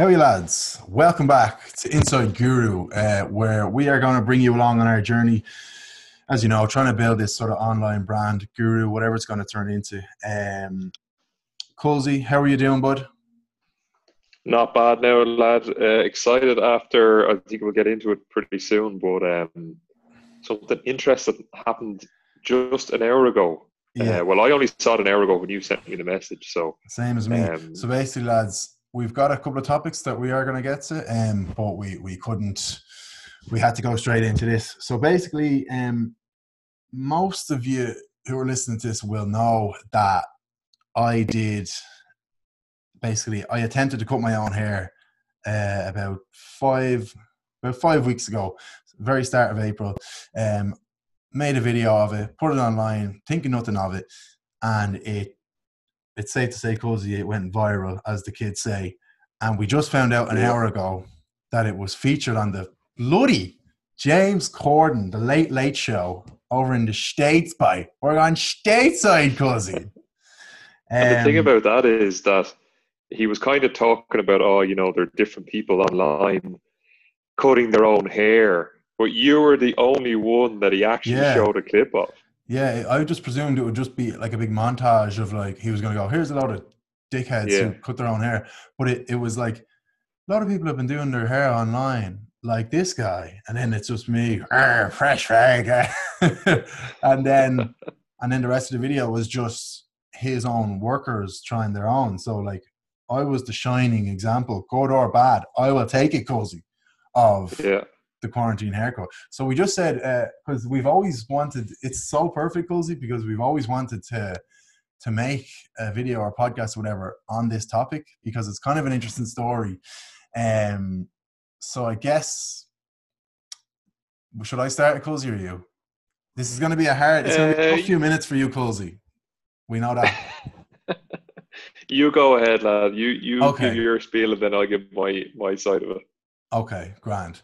Howdy lads, welcome back to Inside Guru, where we are going to bring you along on our journey, as you know, trying to build this sort of online brand, guru, whatever it's going to turn into. Coolsy, how are you doing, bud? Not bad now, lad. Excited after, I think we'll get into it pretty soon, but something interesting happened just an hour ago. Yeah. Well, I only saw it an hour ago when you sent me the message. So same as me. So basically, lads, we've got a couple of topics that we are going to get to, but we couldn't. We had to go straight into this. So basically, most of you who are listening to this will know that I did. Basically, I attempted to cut my own hair about five weeks ago, very start of April. Made a video of it, put it online, thinking nothing of it, and it's safe to say, Cozy, it went viral, as the kids say. And we just found out an hour ago that it was featured on the bloody James Corden, the Late Late Show, over in the States, by. We're on stateside, Cozy. And the thing about that is that he was kind of talking about, oh, you know, there are different people online cutting their own hair. But you were the only one that he actually showed a clip of. Yeah, I just presumed it would just be like a big montage of like, he was going to go, here's a lot of dickheads who cut their own hair. But it was like, a lot of people have been doing their hair online, like this guy. And then it's just me, fresh hair. and then the rest of the video was just his own workers trying their own. So like, I was the shining example, good or bad, I will take it, Cozy, of the quarantine haircut. So we just said, because we've always wanted, it's so perfect, Cozy, because we've always wanted to make a video or podcast or whatever on this topic, because it's kind of an interesting story. So I guess, should I start, Cozy, or you? This is going to be a few minutes for you, Cozy. We know that. You go ahead, lad. You give your spiel and then I'll give my side of it. Okay, grand.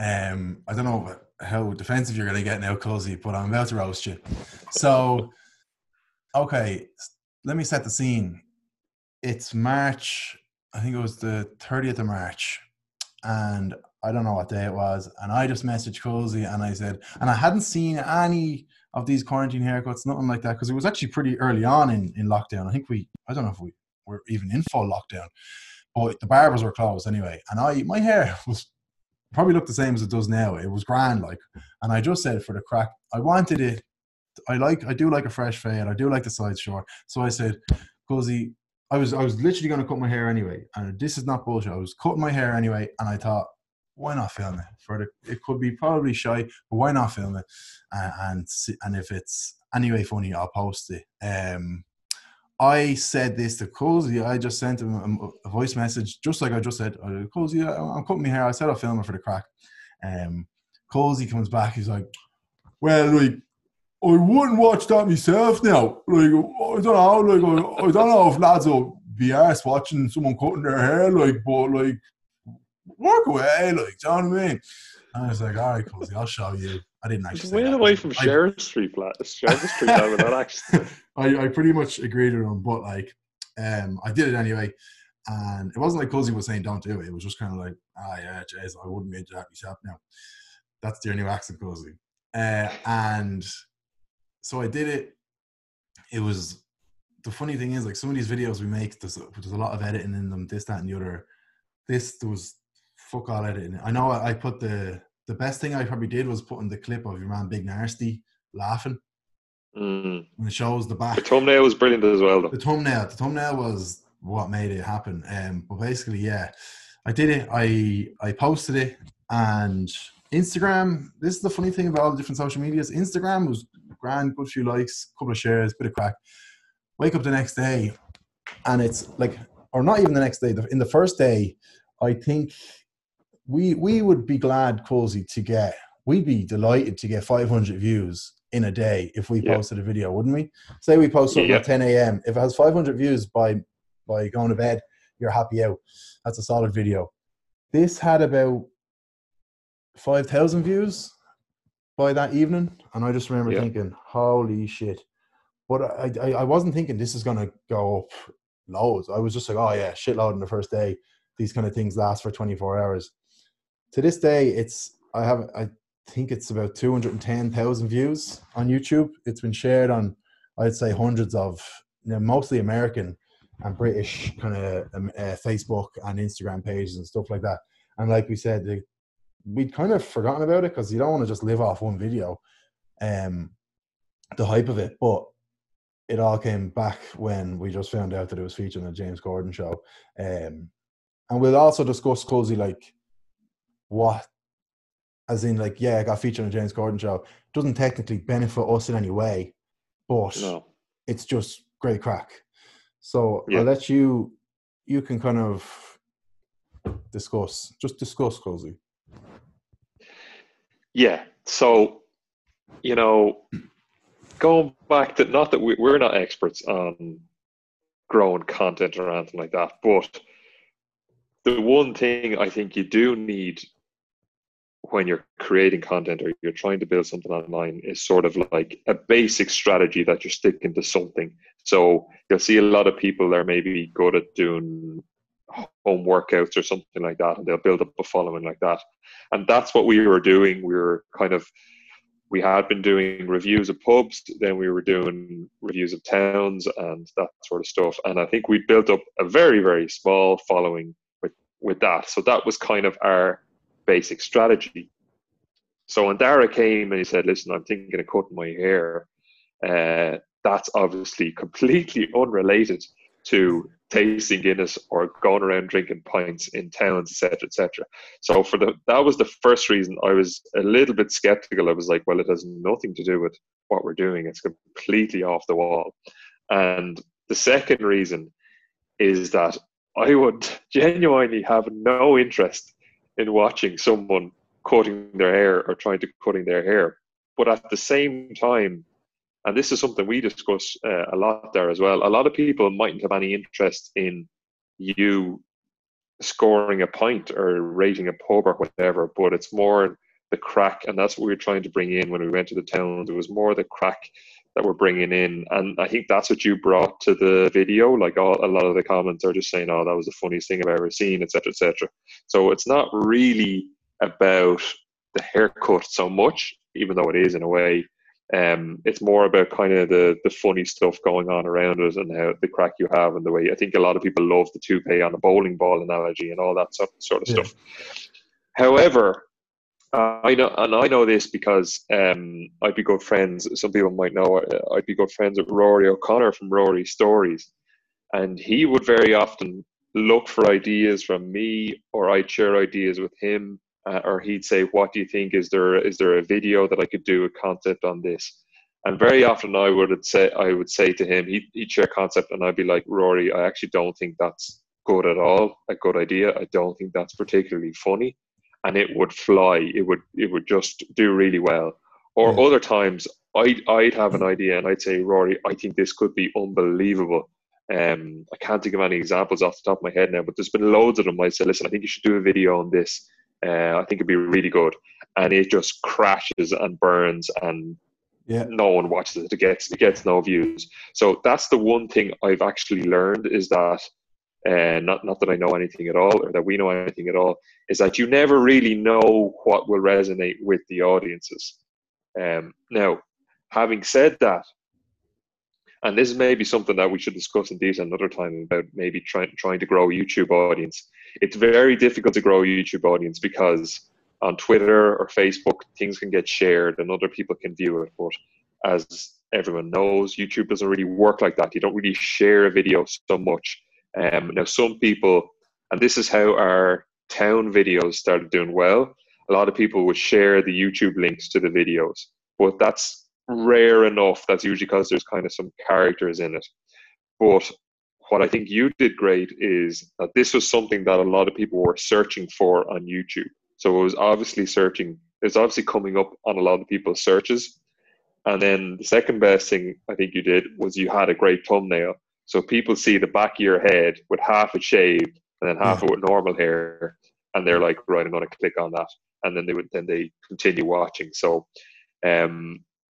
I don't know how defensive you're going to get now, Cozy, but I'm about to roast you. So, okay, let me set the scene. It's March, I think it was the 30th of March, and I don't know what day it was, and I just messaged Cozy, and I said, and I hadn't seen any of these quarantine haircuts, nothing like that, because it was actually pretty early on in lockdown. I think I don't know if we were even in full lockdown, but the barbers were closed anyway, and my hair was probably looked the same as it does now. It was grand, like, and I just said for the crack, I wanted it. I do like a fresh fade. I do like the side short. So I said, Cozy, I was literally going to cut my hair anyway, and this is not bullshit. I was cutting my hair anyway, and I thought, why not film it? It could be probably shy, but why not film it? And if it's anyway funny, I'll post it. I said this to Cozy. I just sent him a voice message, just like I just said, Cozy, I'm cutting my hair. I said I'll film it for the crack. Cozy comes back. He's like, well, like, I wouldn't watch that myself now. Like, I don't know. Like, I don't know if lads will be arsed watching someone cutting their hair. Like, but like, work away. Like, do you know what I mean? And I was like, all right, Cozy, I'll show you. I didn't actually. It's way away from Sheriff Street, flat. Sheriff Street, that actually. I pretty much agreed with him, but like, I did it anyway, and it wasn't like Cozy was saying don't do it. It was just kind of like, jeez, I wouldn't be into that myself now. That's their new accent, Cozy. And so I did it. It was the funny thing is like some of these videos we make, there's a lot of editing in them. This, that, and the other. There was fuck all editing. I know I put the best thing I probably did was putting the clip of your man Big Nasty laughing. And it shows the back. The thumbnail was brilliant as well, though. The thumbnail was what made it happen. But basically, yeah, I did it. I posted it, and Instagram. This is the funny thing about all the different social medias. Instagram was grand, good few likes, couple of shares, bit of crack. Wake up the next day, and it's like, or not even the next day. In the first day, I think. We would be glad, Cozy, we'd be delighted to get 500 views in a day if we posted a video, wouldn't we? Say we post something at 10 a.m. If it has 500 views by going to bed, you're happy out. That's a solid video. This had about 5,000 views by that evening. And I just remember thinking, holy shit. But I wasn't thinking this is going to go up loads. I was just like, oh yeah, shitload in the first day. these kind of things last for 24 hours. To this day, I think it's about 210,000 views on YouTube. It's been shared on, I'd say, hundreds of, you know, mostly American and British kind of Facebook and Instagram pages and stuff like that. And like we said, we'd kind of forgotten about it because you don't want to just live off one video, the hype of it. But it all came back when we just found out that it was featured on the James Corden show. And we'll also discuss closely, like, what, as in, like, yeah, I got featured on the James Corden show. It doesn't technically benefit us in any way, but it's just great crack. So I'll let you, you can kind of discuss, just discuss closely. Yeah. So, you know, going back to, not that we're not experts on growing content or anything like that, but the one thing I think you do need when you're creating content or you're trying to build something online is sort of like a basic strategy that you're sticking to something. So you'll see a lot of people that are maybe good at doing home workouts or something like that, and they'll build up a following like that. And that's what we were doing. We were kind of, we had been doing reviews of pubs, then we were doing reviews of towns and that sort of stuff. And I think we built up a very, very small following with that. So that was kind of our basic strategy. So when Dara came and he said, listen, I'm thinking of cutting my hair, that's obviously completely unrelated to tasting Guinness or going around drinking pints in towns, etc., etc. So for the, that was the first reason I was a little bit skeptical. I was like, well, it has nothing to do with what we're doing. It's completely off the wall. And the second reason is that I would genuinely have no interest in watching someone cutting their hair or trying to cutting their hair. But at the same time, and this is something we discuss a lot there as well, a lot of people mightn't have any interest in you scoring a pint or rating a pub or whatever, but it's more the crack. And that's what we were trying to bring in when we went to the towns. It was more the crack that we're bringing in. And I think that's what you brought to the video. Like, all, a lot of the comments are just saying, oh, that was the funniest thing I've ever seen, etc., etc. So it's not really about the haircut so much, even though it is in a way. It's more about kind of the funny stuff going on around it and how the crack you have and the way, I think a lot of people love the toupee on a bowling ball analogy and all that sort of stuff. However, I know this because I'd be good friends, some people might know, I'd be good friends with Rory O'Connor from Rory Stories, and he would very often look for ideas from me, or I'd share ideas with him, or he'd say, what do you think, is there a video that I could do a concept on this? And very often I would say to him, he'd share concept and I'd be like, Rory, I actually don't think that's good at all, a good idea, I don't think that's particularly funny. And it would fly. It would just do really well. Or other times, I'd have an idea and I'd say, Rory, I think this could be unbelievable. I can't think of any examples off the top of my head now, but there's been loads of them. I said, listen, I think you should do a video on this. I think it'd be really good. And it just crashes and burns, and no one watches it. It gets no views. So that's the one thing I've actually learned, is that, not that I know anything at all, or that we know anything at all, is that you never really know what will resonate with the audiences. Now, having said that, and this may be something that we should discuss in detail another time, about maybe trying to grow a YouTube audience. It's very difficult to grow a YouTube audience because on Twitter or Facebook, things can get shared and other people can view it. But as everyone knows, YouTube doesn't really work like that. You don't really share a video so much. Now, some people, and this is how our town videos started doing well, a lot of people would share the YouTube links to the videos, but that's rare enough. That's usually because there's kind of some characters in it. But what I think you did great is that this was something that a lot of people were searching for on YouTube. So it was obviously searching, it's obviously coming up on a lot of people's searches. And then the second best thing I think you did was you had a great thumbnail. So people see the back of your head with half it shaved and then half it with normal hair, and they're like, right, I'm going to click on that. And then they continue watching. So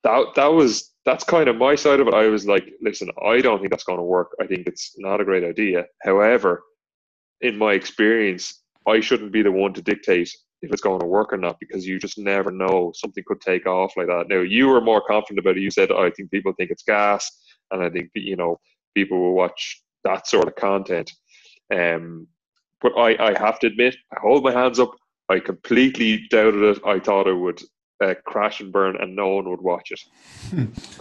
that's kind of my side of it. I was like, listen, I don't think that's going to work. I think it's not a great idea. However, in my experience, I shouldn't be the one to dictate if it's going to work or not, because you just never know. Something could take off like that. Now, you were more confident about it. You said, oh, I think people think it's gas, and I think, you know, people will watch that sort of content. But I have to admit, I hold my hands up. I completely doubted it. I thought it would crash and burn and no one would watch it.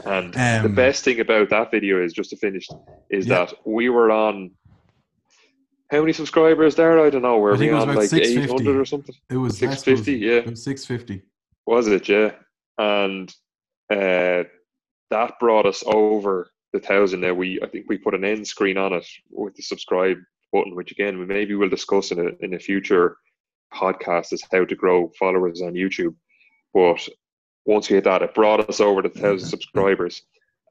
And the best thing about that video is, just to finish, is that we were on... How many subscribers there? I don't know. Were we on like 800 or something? It was 650, yeah. It was 650. Was it, yeah. And that brought us over the 1,000. Now, I think we put an end screen on it with the subscribe button, which again, we maybe will discuss in a future podcast, is how to grow followers on YouTube. But once we hit that, it brought us over to 1,000 subscribers.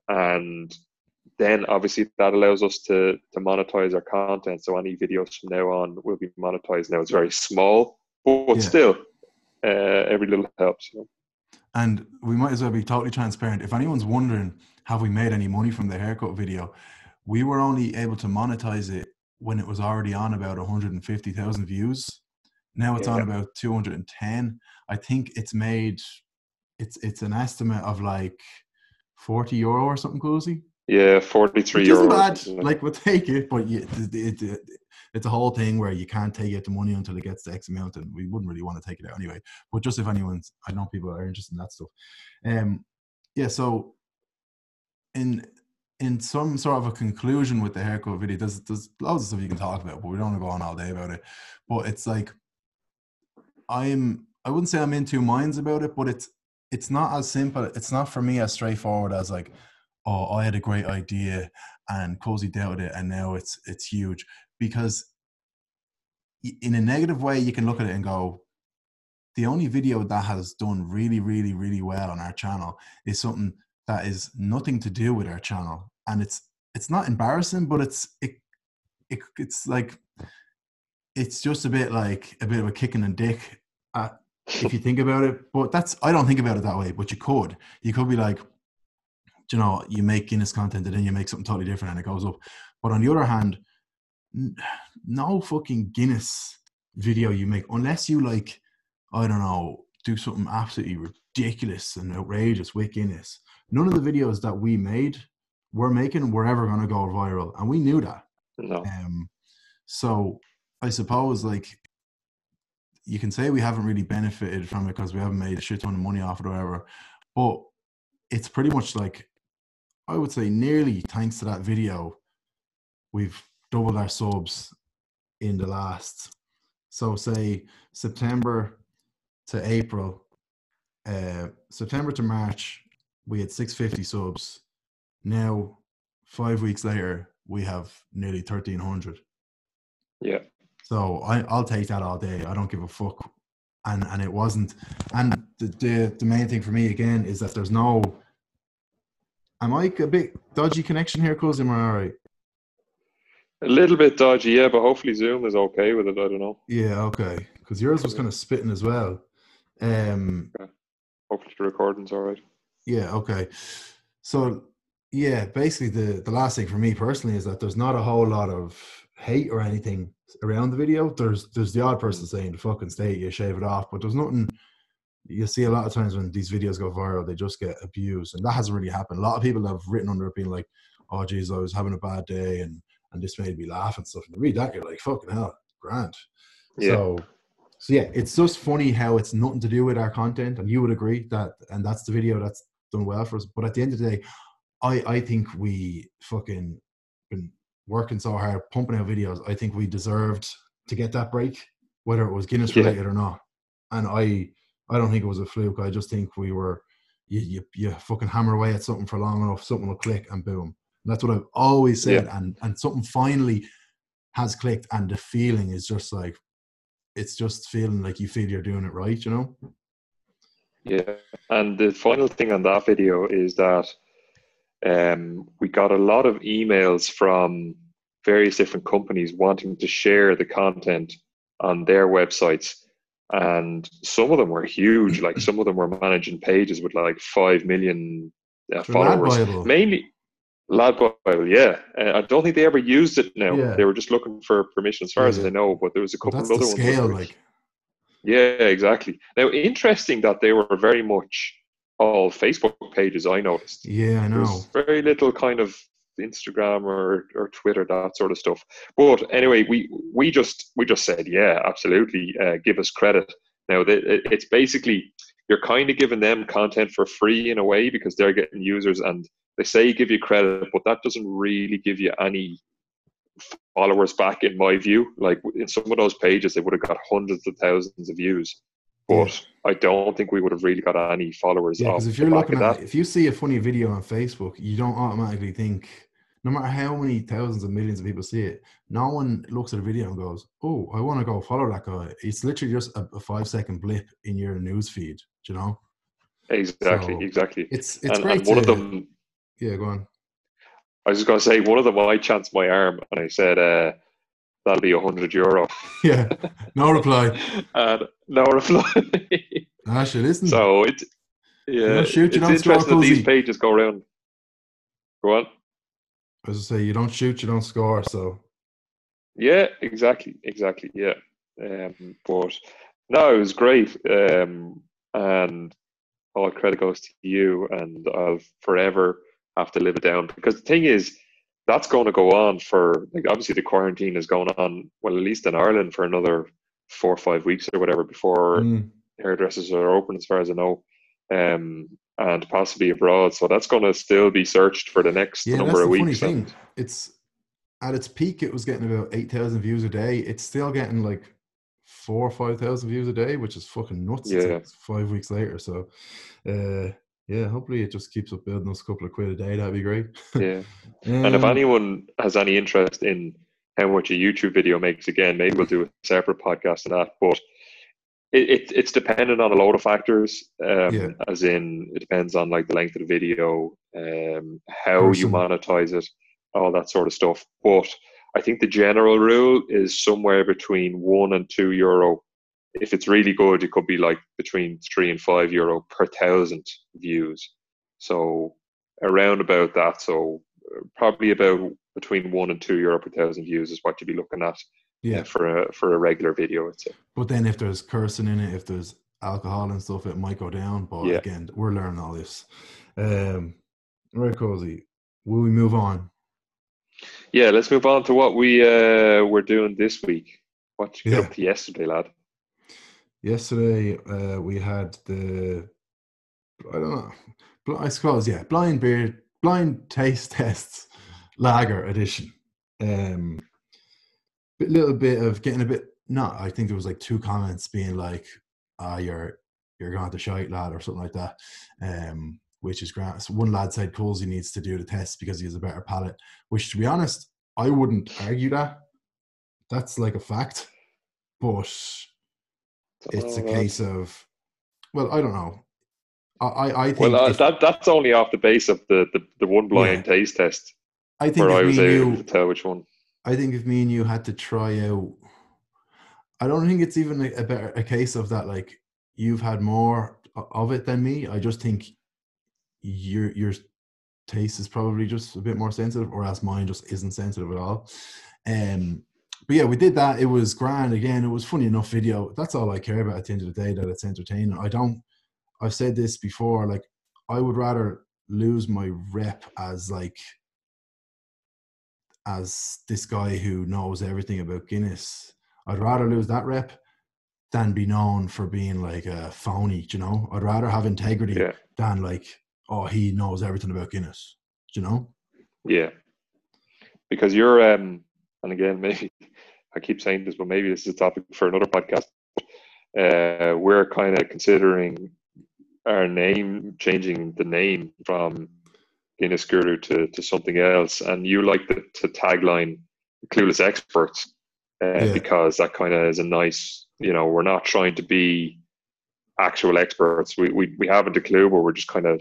And then obviously that allows us to monetize our content. So any videos from now on will be monetized now. It's very small, but still, every little helps. You know? And we might as well be totally transparent. If anyone's wondering, have we made any money from the haircut video? We were only able to monetize it when it was already on about 150,000 views. Now it's on about 210. I think it's made, it's an estimate of like €40 or something, cozy. Yeah, 43 euros. Isn't bad. Yeah. Like, we'll take it, but it's a whole thing where you can't take out the money until it gets to X amount, and we wouldn't really want to take it out anyway. But just if anyone's, I know people are interested in that stuff. Yeah, so in some sort of a conclusion with the haircut video, there's loads of stuff you can talk about, but we don't want to go on all day about it. But it's like, I wouldn't say I'm in two minds about it, but it's not as simple. It's not for me as straightforward as like, oh, I had a great idea and Cozy doubted it and now it's huge. Because in a negative way, you can look at it and go, the only video that has done really, really, really well on our channel is something that is nothing to do with our channel. And it's not embarrassing, but it's like, it's just a bit of a kicking and dick if you think about it. But I don't think about it that way, but you could be like, you know, you make Guinness content and then you make something totally different and it goes up. But on the other hand, no fucking Guinness video you make, unless you like, I don't know, do something absolutely ridiculous and outrageous with Guinness. None of the videos that we're making were ever going to go viral. And we knew that. No. So I suppose, like, you can say we haven't really benefited from it because we haven't made a shit ton of money off it or whatever. But it's pretty much like, I would say nearly thanks to that video, we've doubled our subs in the last, so say September to April, September to March, we had 650 subs. Now, 5 weeks later, we have nearly 1,300. Yeah. So I'll take that all day. I don't give a fuck. And it wasn't. And the main thing for me, again, is that there's no... Am I a bit dodgy connection here, Cozy? Am I all right? A little bit dodgy, yeah, but hopefully Zoom is okay with it. I don't know. Yeah, okay. Because yours was kind of spitting as well. Okay. Hopefully the recording's all right. Yeah, okay. So, yeah, basically the last thing for me personally is that there's not a whole lot of hate or anything around the video. There's the odd person saying, the fucking state, you shave it off. But there's nothing... You see a lot of times when these videos go viral, they just get abused. And that hasn't really happened. A lot of people have written under it being like, oh, geez, I was having a bad day and this made me laugh and stuff. And you read that, you're like, fucking hell, grand. Yeah. So yeah, it's just funny how it's nothing to do with our content. And you would agree that, and that's the video that's done well for us. But at the end of the day, I think we fucking been working so hard, pumping out videos. I think we deserved to get that break, whether it was Guinness related or not. And I don't think it was a fluke. I just think we were, you fucking hammer away at something for long enough, something will click and boom. And that's what I've always said. Yeah. And something finally has clicked and the feeling is just like, it's just feeling like you feel you're doing it right, you know? Yeah. And the final thing on that video is that we got a lot of emails from various different companies wanting to share the content on their websites. And some of them were huge. Like, some of them were managing pages with like 5 million followers. Mainly, Lab Bible, yeah. I don't think they ever used it now. Yeah. They were just looking for permission, as far as I know. But there was a couple of other ones. Like. Yeah, exactly. Now, interesting that they were very much all Facebook pages, I noticed. Yeah, I know. There's very little kind of Instagram or Twitter, that sort of stuff. But anyway, we just said, yeah, absolutely, give us credit. Now, it's basically, you're kind of giving them content for free in a way, because they're getting users and they say give you credit, but that doesn't really give you any followers back, in my view. Like, in some of those pages, they would have got hundreds of thousands of views, but I don't think we would have really got any followers. Yeah, because if you're looking at that, if you see a funny video on Facebook, you don't automatically think, no matter how many thousands of millions of people see it, no one looks at a video and goes, oh, I want to go follow that guy. It's literally just a 5-second blip in your news feed, do you know? Exactly, so exactly. It's great. And one of them, yeah, go on. I was just going to say, one of them, I chanced my arm and I said, that'll be €100. Yeah, no reply. And no reply. Ah, shit, isn't so it? Yeah, shoot, you don't interesting that these pages go around. Go on. I was going to say, you don't shoot, you don't score, so. Yeah, exactly, yeah. But, no, it was great. And all credit goes to you, and I'll forever have to live it down, because the thing is, that's going to go on for, like, obviously the quarantine is going on, well, at least in Ireland, for another 4 or 5 weeks or whatever before hairdressers are open, as far as I know, and possibly abroad. So that's going to still be searched for the next number of weeks. Funny thing. It's at its peak, it was getting about 8,000 views a day. It's still getting like 4,000 or 5,000 views a day, which is fucking nuts. Yeah. Like 5 weeks later, so. Yeah, hopefully it just keeps up building us a couple of quid a day. That'd be great. Yeah. And if anyone has any interest in how much a YouTube video makes, again, maybe we'll do a separate podcast on that. But it's dependent on a load of factors, as in it depends on like the length of the video, how you monetize it, all that sort of stuff. But I think the general rule is somewhere between €1 and €2. If it's really good, it could be like between €3 and €5 per 1,000 views. So around about that. So probably about between €1 and €2 per 1,000 views is what you'd be looking at. Yeah, for a regular video, I'd say. But then if there's cursing in it, if there's alcohol and stuff, it might go down. But again, we're learning all this. Right, Cozy. Will we move on? Yeah, let's move on to what we were doing this week. What did you get up to yesterday, lad? Yesterday, we had blind taste tests, lager edition. A little bit of getting a bit, no, I think there was like 2 comments being like, you're going to shite, lad, or something like that, which is grand. So one lad said Cozy needs to do the test because he has a better palate, which, to be honest, I wouldn't argue that. That's like a fact, but it's a case of, well, I don't know. I think that's only off the base of the one blind taste test. I think where I was able to tell which one. I think if me and you had to try out, I don't think it's even a case of that. Like, you've had more of it than me. I just think your taste is probably just a bit more sensitive, or else mine just isn't sensitive at all. But yeah, we did that. It was grand. Again, it was funny enough video. That's all I care about at the end of the day, that it's entertaining. I've said this before, like, I would rather lose my rep as like, as this guy who knows everything about Guinness. I'd rather lose that rep than be known for being like a phony, you know? I'd rather have integrity than like, oh, he knows everything about Guinness, you know? Yeah. Because you're, and again, maybe I keep saying this, but maybe this is a topic for another podcast. We're kind of considering our name, changing the name from Guinness Guru to something else. And you like to tagline Clueless Experts because that kind of is a nice, you know, we're not trying to be actual experts. We haven't a clue, but we're just kind of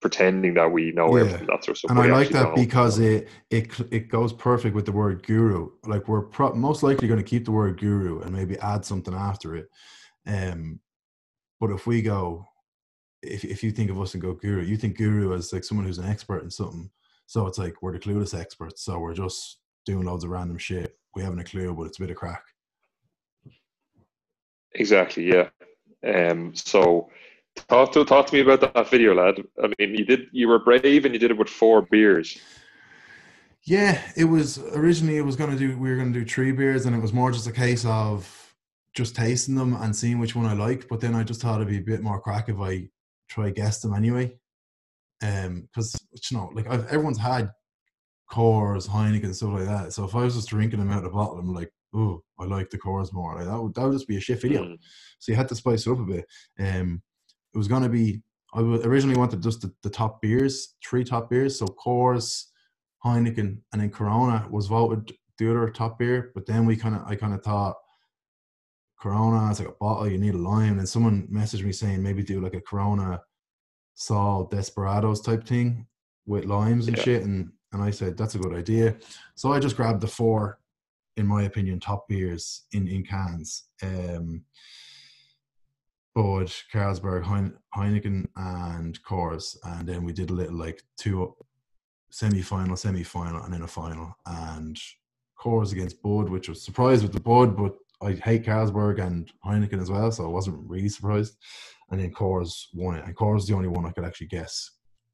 pretending that we know everything. That sort of stuff. And I like that because it goes perfect with the word guru. Like, we're most likely going to keep the word guru and maybe add something after it. But if we go, if you think of us and go guru, you think guru as like someone who's an expert in something. So it's like, we're the clueless experts. So we're just doing loads of random shit. We haven't a clue, but it's a bit of crack. Exactly, yeah. So talk to me about that video, lad. I mean, you were brave and you did it with 4 beers. Yeah, it was originally we were going to do 3 beers, and it was more just a case of just tasting them and seeing which one I liked. But then I just thought it'd be a bit more crack if I try guess them anyway. Because you know, like everyone's had Coors, Heineken, stuff like that. So if I was just drinking them out of the bottle, I'm like, oh, I like the Coors more. Like that would just be a shit video. So you had to spice it up a bit. It was gonna be, I originally wanted just the top beers, 3 top beers. So Coors, Heineken, and then Corona was voted the other top beer. But then I kind of thought Corona, it's like a bottle, you need a lime. And someone messaged me saying maybe do like a Corona Sol Desperados type thing with limes and shit. And I said, that's a good idea. So I just grabbed the 4, in my opinion, top beers in cans. Bud, Carlsberg, Heineken, and Coors. And then we did a little like 2 semi-final, semi-final, and then a final. And Coors against Bud, which was surprised with the Bud, but I hate Carlsberg and Heineken as well, so I wasn't really surprised. And then Coors won it. And Coors is the only one I could actually guess.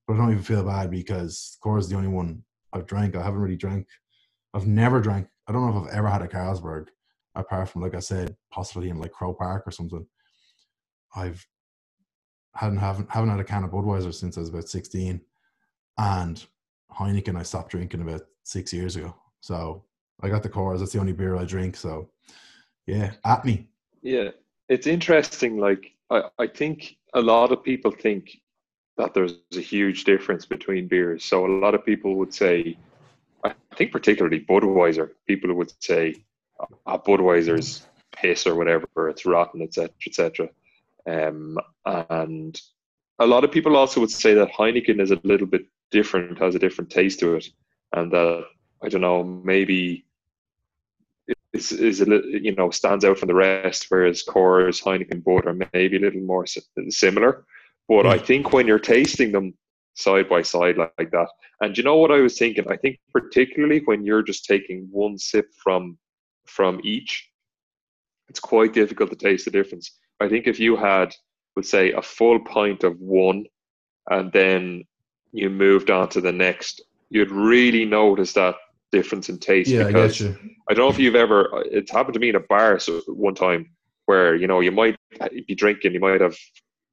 But I don't even feel bad because Coors is the only one I've drank. I haven't really drank. I've never drank. I don't know if I've ever had a Carlsberg, apart from, like I said, possibly in like Crow Park or something. I haven't had a can of Budweiser since I was about 16. And Heineken I stopped drinking about 6 years ago. So I got the Coors. That's the only beer I drink. So, yeah, at me. Yeah, it's interesting. Like, I think a lot of people think that there's a huge difference between beers. So a lot of people would say, I think particularly Budweiser, people would say, oh, Budweiser's piss or whatever, or it's rotten, etc., etc. And a lot of people also would say that Heineken is a little bit different, has a different taste to it, and that, I don't know, maybe it stands out from the rest, whereas Coors, Heineken, Bud are maybe a little more similar. But I think when you're tasting them side by side like that, and you know what I was thinking? I think particularly when you're just taking one sip from each, it's quite difficult to taste the difference. I think if you had, let's say, a full pint of one and then you moved on to the next, you'd really notice that difference in taste. Yeah, because I don't know if you've ever, it's happened to me in a bar one time where, you know, you might be drinking, you might have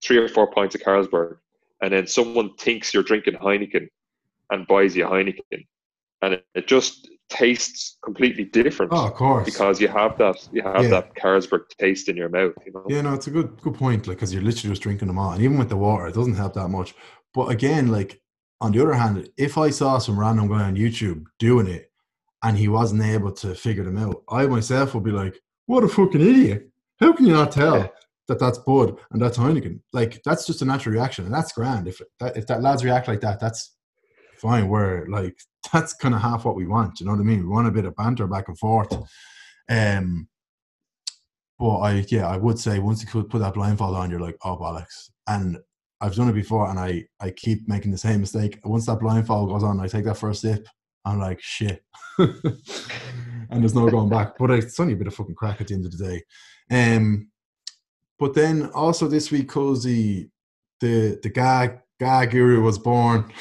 3 or 4 pints of Carlsberg, and then someone thinks you're drinking Heineken and buys you Heineken, and it just tastes completely different. Oh, of course, because you have that Carlsberg taste in your mouth. You know? Yeah, no, it's a good point. Like, because you're literally just drinking them all, and even with the water, it doesn't help that much. But again, like on the other hand, if I saw some random guy on YouTube doing it, and he wasn't able to figure them out, I myself would be like, "What a fucking idiot! How can you not tell?" Yeah. That's Bud and that's Heineken. Like, that's just a natural reaction, and that's grand. If that lads react like that, that's fine. We're like, that's kind of half what we want. You know what I mean? We want a bit of banter back and forth. But I would say once you put that blindfold on, you're like, oh bollocks. And I've done it before, and I keep making the same mistake. Once that blindfold goes on, I take that first sip. I'm like, shit, and there's no going back. But it's only a bit of fucking crack at the end of the day. But then also this week, Cozy, the gag guru was born.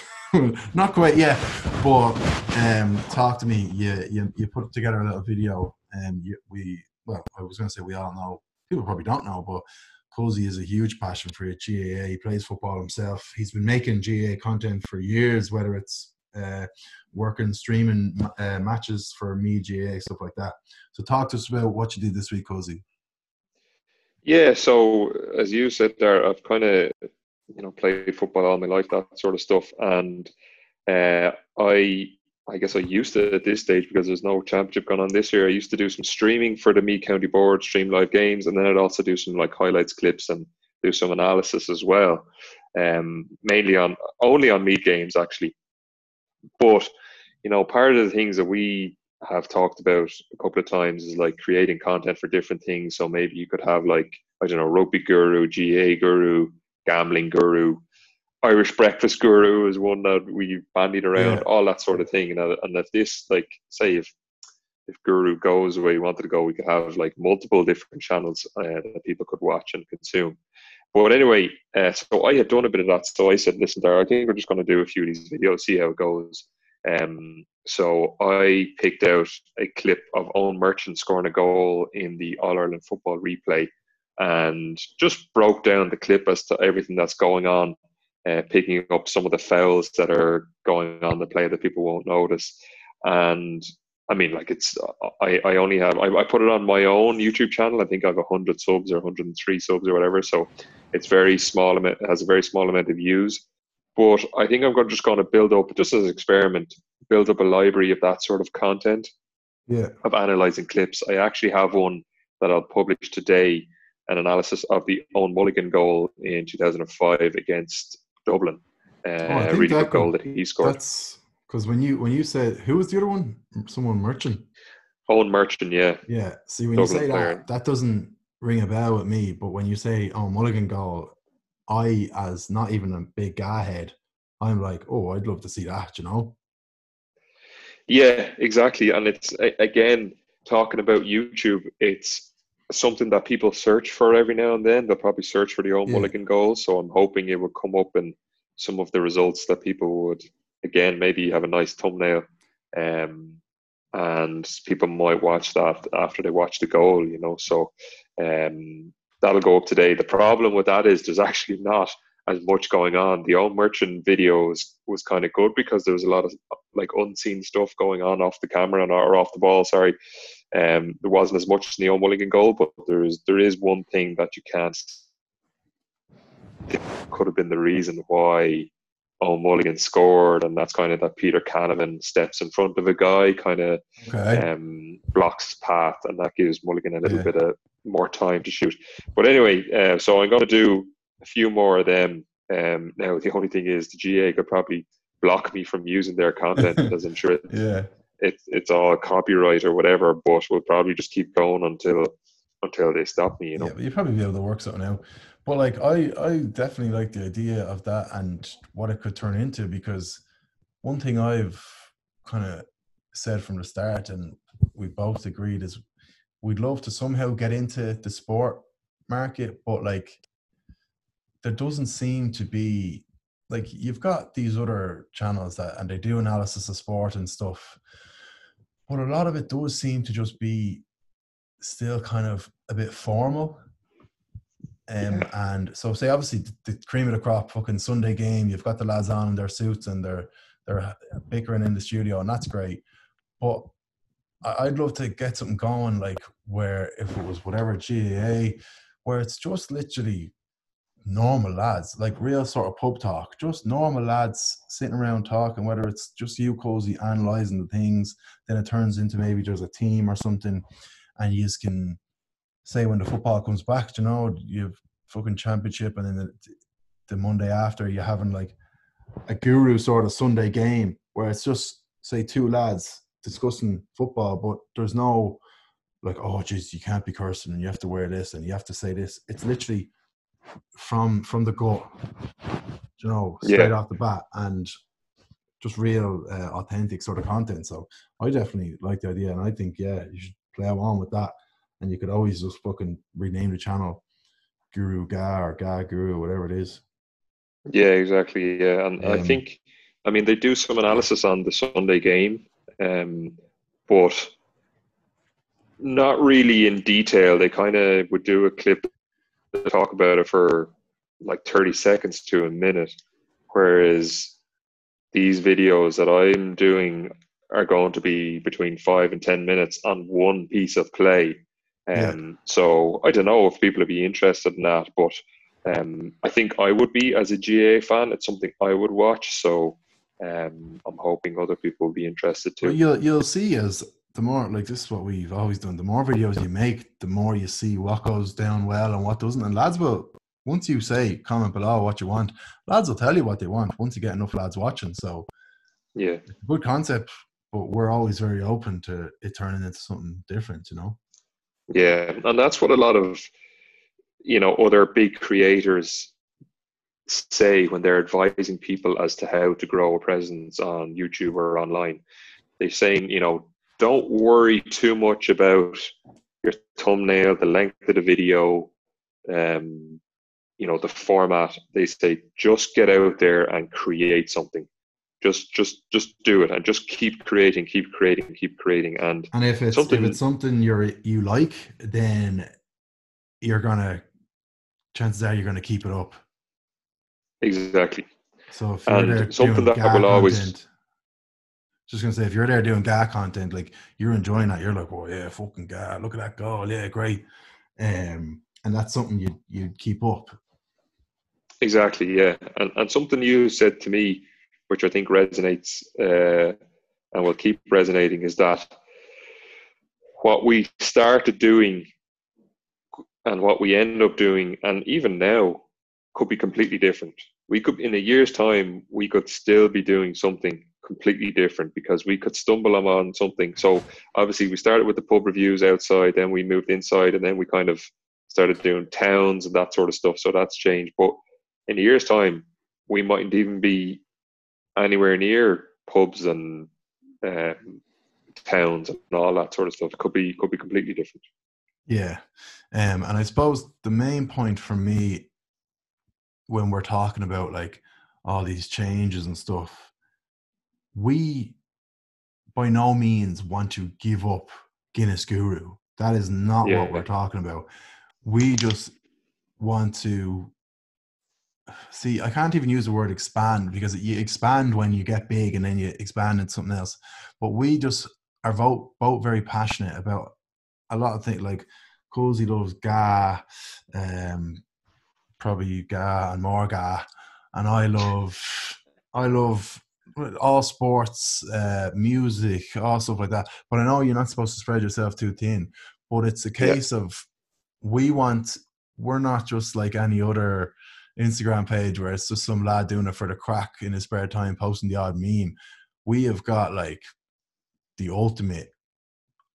Not quite yet, but Talk to Me. You put together a little video, and I was going to say we all know. People probably don't know, but Cozy is a huge passion for GAA. He plays football himself. He's been making GAA content for years, whether it's working, streaming matches for me, GAA, stuff like that. So talk to us about what you did this week, Cozy. Yeah, so as you said there, I've kind of, you know, played football all my life, that sort of stuff, and I guess I used to at this stage, because there's no championship going on this year, I used to do some streaming for the Meath County Board, stream live games, and then I'd also do some like highlights clips and do some analysis as well, mainly only on Meath games actually. But you know, part of the things that we have talked about a couple of times is like creating content for different things. So maybe you could have like, I don't know, rugby guru, GA guru, gambling guru, Irish breakfast guru is one that we bandied around, all that sort of thing. And if this, like, say, if Guru goes where you wanted to go, we could have like multiple different channels that people could watch and consume. But anyway, so I had done a bit of that. So I said, listen, Dara, I think we're just going to do a few of these videos, see how it goes. So I picked out a clip of Owen Merchant scoring a goal in the All-Ireland football replay and just broke down the clip as to everything that's going on, picking up some of the fouls that are going on the play that people won't notice. And I mean, like, it's, I only have, I put it on my own YouTube channel. I think I have 100 subs or 103 subs or whatever. So it's very small, it has a very small amount of views. But I think I'm just going to build up, just as an experiment, build up a library of that sort of content, of analysing clips. I actually have one that I'll publish today, an analysis of the Owen Mulligan goal in 2005 against Dublin. A really good goal that he scored. That's because when you said, who was the other one? Someone Merchant. Owen Merchant, yeah. Yeah, see, when Dublin you say player. that doesn't ring a bell with me, but when you say Owen Mulligan goal, I, as not even a big guy head, I'm like, oh, I'd love to see that, you know? Yeah, exactly. And it's, again, talking about YouTube, it's something that people search for every now and then. They'll probably search for the Owen Mulligan goal. So I'm hoping it will come up in some of the results that people would, again, maybe have a nice thumbnail. And people might watch that after they watch the goal, you know? So, that'll go up today. The problem with that is there's actually not as much going on. The Owen Merchant video was kind of good because there was a lot of like unseen stuff going on off the camera or off the ball, sorry. There wasn't as much in the Owen Mulligan goal, but there is one thing that you can't see. Could have been the reason why Owen Mulligan scored, and that's kind of that Peter Canavan steps in front of a guy, kind of blocks his path, and that gives Mulligan a little bit of more time to shoot. But anyway, so I'm going to do a few more of them. Now, the only thing is the GA could probably block me from using their content because I'm sure it's all copyright or whatever, but we'll probably just keep going until they stop me, you know. Yeah, but you'll probably be able to work something out. But like, I definitely like the idea of that and what it could turn into, because one thing I've kind of said from the start, and we both agreed, is we'd love to somehow get into the sport market, but like, there doesn't seem to be, like, you've got these other channels that, and they do analysis of sport and stuff, but a lot of it does seem to just be still kind of a bit formal. And so, say, obviously, the cream of the crop, fucking Sunday Game, you've got the lads on in their suits and they're bickering in the studio, and that's great. But I'd love to get something going, like, where if it was whatever GAA, where it's just literally normal lads, like real sort of pub talk, just normal lads sitting around talking, whether it's just you cozy analysing the things, then it turns into maybe there's a team or something, and you just can... say when the football comes back, you know, you've fucking championship, and then the Monday after, you're having like a guru sort of Sunday Game where it's just, say, two lads discussing football, but there's no like, oh geez, you can't be cursing and you have to wear this and you have to say this. It's literally from the gut, you know, straight off the bat, and just real authentic sort of content. So I definitely like the idea, and I think you should play on with that. And you could always just fucking rename the channel Guru Ga or Ga Guru, whatever it is. Yeah, exactly. Yeah. And I think, I mean, they do some analysis on the Sunday Game, but not really in detail. They kind of would do a clip to talk about it for like 30 seconds to a minute. Whereas these videos that I'm doing are going to be between 5 and 10 minutes on one piece of play. So I don't know if people would be interested in that, but I think I would be, as a GAA fan. It's something I would watch, so I'm hoping other people will be interested too. Well, you'll see, as the more, like, this is what we've always done, the more videos you make, the more you see what goes down well and what doesn't. And lads will, once you say comment below what you want, lads will tell you what they want once you get enough lads watching. So yeah, it's a good concept, but we're always very open to it turning into something different, you know. Yeah, and that's what a lot of, you know, other big creators say when they're advising people as to how to grow a presence on YouTube or online, they're saying, you know, don't worry too much about your thumbnail, the length of the video, you know, the format. They say, just get out there and create something. Just do it, and just keep creating. And if it's something you like, then chances are you're gonna keep it up. Exactly. So if you're there something doing that will always. Just gonna say, if you're there doing GA content, like, you're enjoying that, you're like, oh yeah, fucking GA, look at that goal, yeah, great, and that's something you keep up. Exactly, yeah, and something you said to me, which I think resonates and will keep resonating, is that what we started doing and what we end up doing, and even now, could be completely different. We could, in a year's time, we could still be doing something completely different, because we could stumble on something. So obviously we started with the pub reviews outside, then we moved inside, and then we kind of started doing towns and that sort of stuff. So that's changed. But in a year's time, we mightn't even be anywhere near pubs and towns and all that sort of stuff. Could be completely different. Yeah. And I suppose the main point for me when we're talking about like all these changes and stuff, we by no means want to give up Guinness Guru. That is not what we're talking about. We just want to see, I can't even use the word expand, because you expand when you get big and then you expand into something else. But we just are both very passionate about a lot of things, like Cozy loves GA, probably GA and more GA, and I love all sports, music, all stuff like that. But I know you're not supposed to spread yourself too thin, but it's a case of we're not just like any other Instagram page where it's just some lad doing it for the crack in his spare time, posting the odd meme. We have got like the ultimate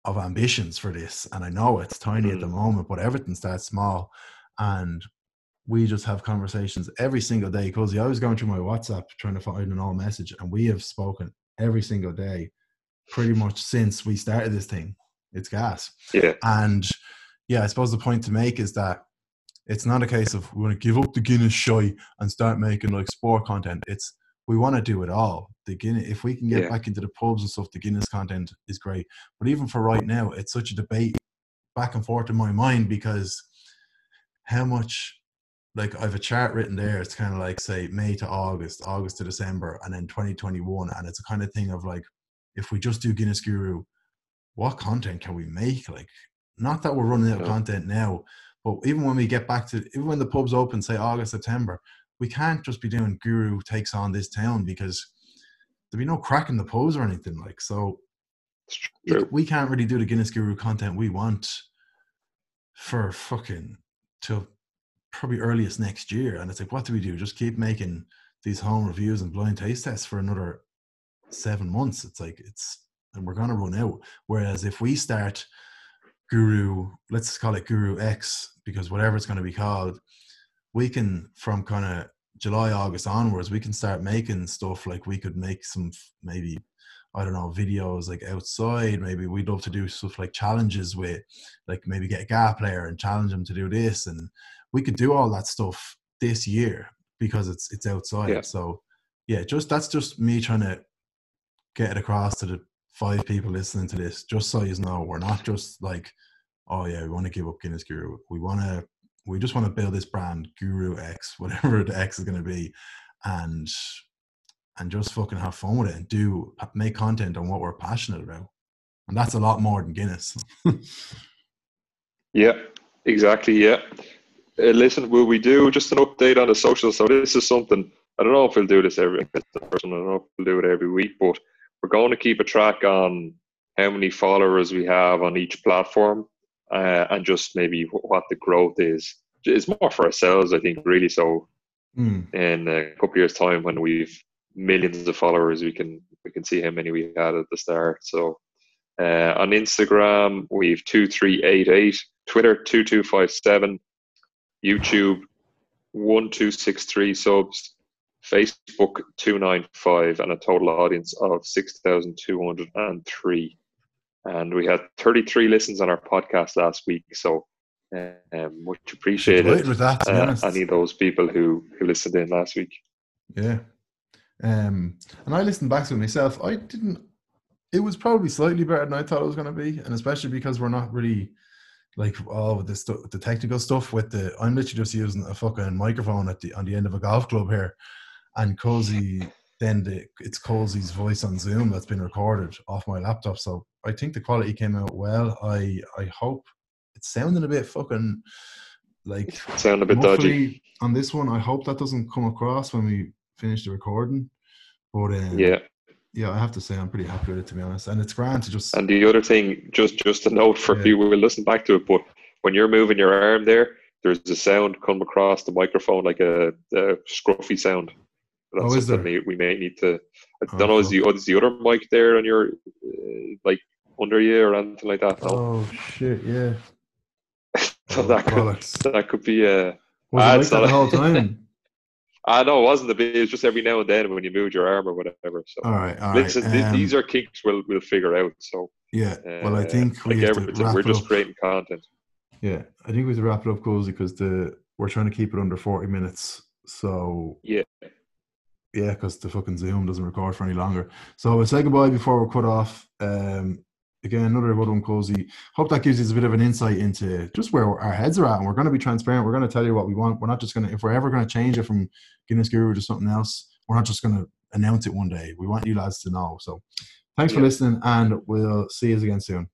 of ambitions for this, and I know it's tiny at the moment, but everything starts small, and we just have conversations every single day. Because I was going through my WhatsApp trying to find an old message, and we have spoken every single day pretty much since we started this thing. It's gas. Yeah. And yeah, I suppose the point to make is that it's not a case of we want to give up the Guinness shy and start making like sport content. It's we want to do it all. The Guinness, if we can get back into the pubs and stuff, the Guinness content is great. But even for right now, it's such a debate back and forth in my mind, because how much, like, I've a chart written there. It's kind of like, say, May to August, August to December, and then 2021. And it's a kind of thing of like, if we just do Guinness Guru, what content can we make? Like, not that we're running out of content now, but even when we get back to, even when the pubs open, say August, September, we can't just be doing Guru takes on this town, because there'll be no crack in the pubs or anything. Like, so we can't really do the Guinness Guru content we want for fucking till probably earliest next year. And it's like, what do we do? Just keep making these home reviews and blind taste tests for another 7 months. It's like, and we're going to run out. Whereas if we start Guru, let's call it Guru X, because whatever it's going to be called, we can, from kind of July, August onwards, we can start making stuff. Like, we could make some, maybe, I don't know, videos like outside. Maybe we'd love to do stuff like challenges with, like, maybe get a GA player and challenge them to do this, and we could do all that stuff this year because it's outside. Yeah. So yeah, that's me trying to get it across to the 5 people listening to this, just so you know, we're not just like, oh yeah, we want to give up Guinness Guru. We just want to build this brand, Guru X, whatever the X is going to be, and just fucking have fun with it and make content on what we're passionate about. And that's a lot more than Guinness. Yeah, exactly. Yeah. Listen, will we do just an update on the social? So this is something, I don't know if we'll do this every week, but we're going to keep a track on how many followers we have on each platform, and just maybe what the growth is. It's more for ourselves, I think, really. So in a couple of years' time, when we've millions of followers, we can see how many we had at the start. So on Instagram, we've 2388, Twitter 2257. YouTube 1,263 subs, Facebook 295, and a total audience of 6,203. And we had 33 listens on our podcast last week, so much appreciated with that, any of those people who listened in last week. Yeah. And I listened back to it myself. It was probably slightly better than I thought it was going to be, and especially because we're not really like the technical stuff with the. I'm literally just using a fucking microphone on the end of a golf club here, and Cozy. Then it's Cozy's voice on Zoom that's been recorded off my laptop. So I think the quality came out well. I hope it's sounding a bit fucking like sound a bit dodgy on this one. I hope that doesn't come across when we finish the recording. But yeah, I have to say I'm pretty happy with it, to be honest. And it's grand to just. And the other thing, just a note for people who will listen back to it, but when you're moving your arm there's a sound come across the microphone like a scruffy sound. That's is something there? We may need to. I don't know. Is the other mic there on your like under you or anything like that? No? Oh shit! Yeah. So that could be a. Was it like that the whole time? I know it wasn't the big. It was just every now and then when you moved your arm or whatever. So all right. Listen, these are kinks we'll figure out. So yeah. Well, I think we're just creating content. Yeah, I think we have to wrap it up, Cozy, because we're trying to keep it under 40 minutes. So yeah. Yeah, because the fucking Zoom doesn't record for any longer. So we'll say goodbye before we're cut off. Again, another good one, Cozy. Hope that gives you a bit of an insight into just where our heads are at. And we're going to be transparent. We're going to tell you what we want. We're not just going to, if we're ever going to change it from Guinness Guru to something else, we're not just going to announce it one day. We want you lads to know. So thanks for listening, and we'll see you again soon.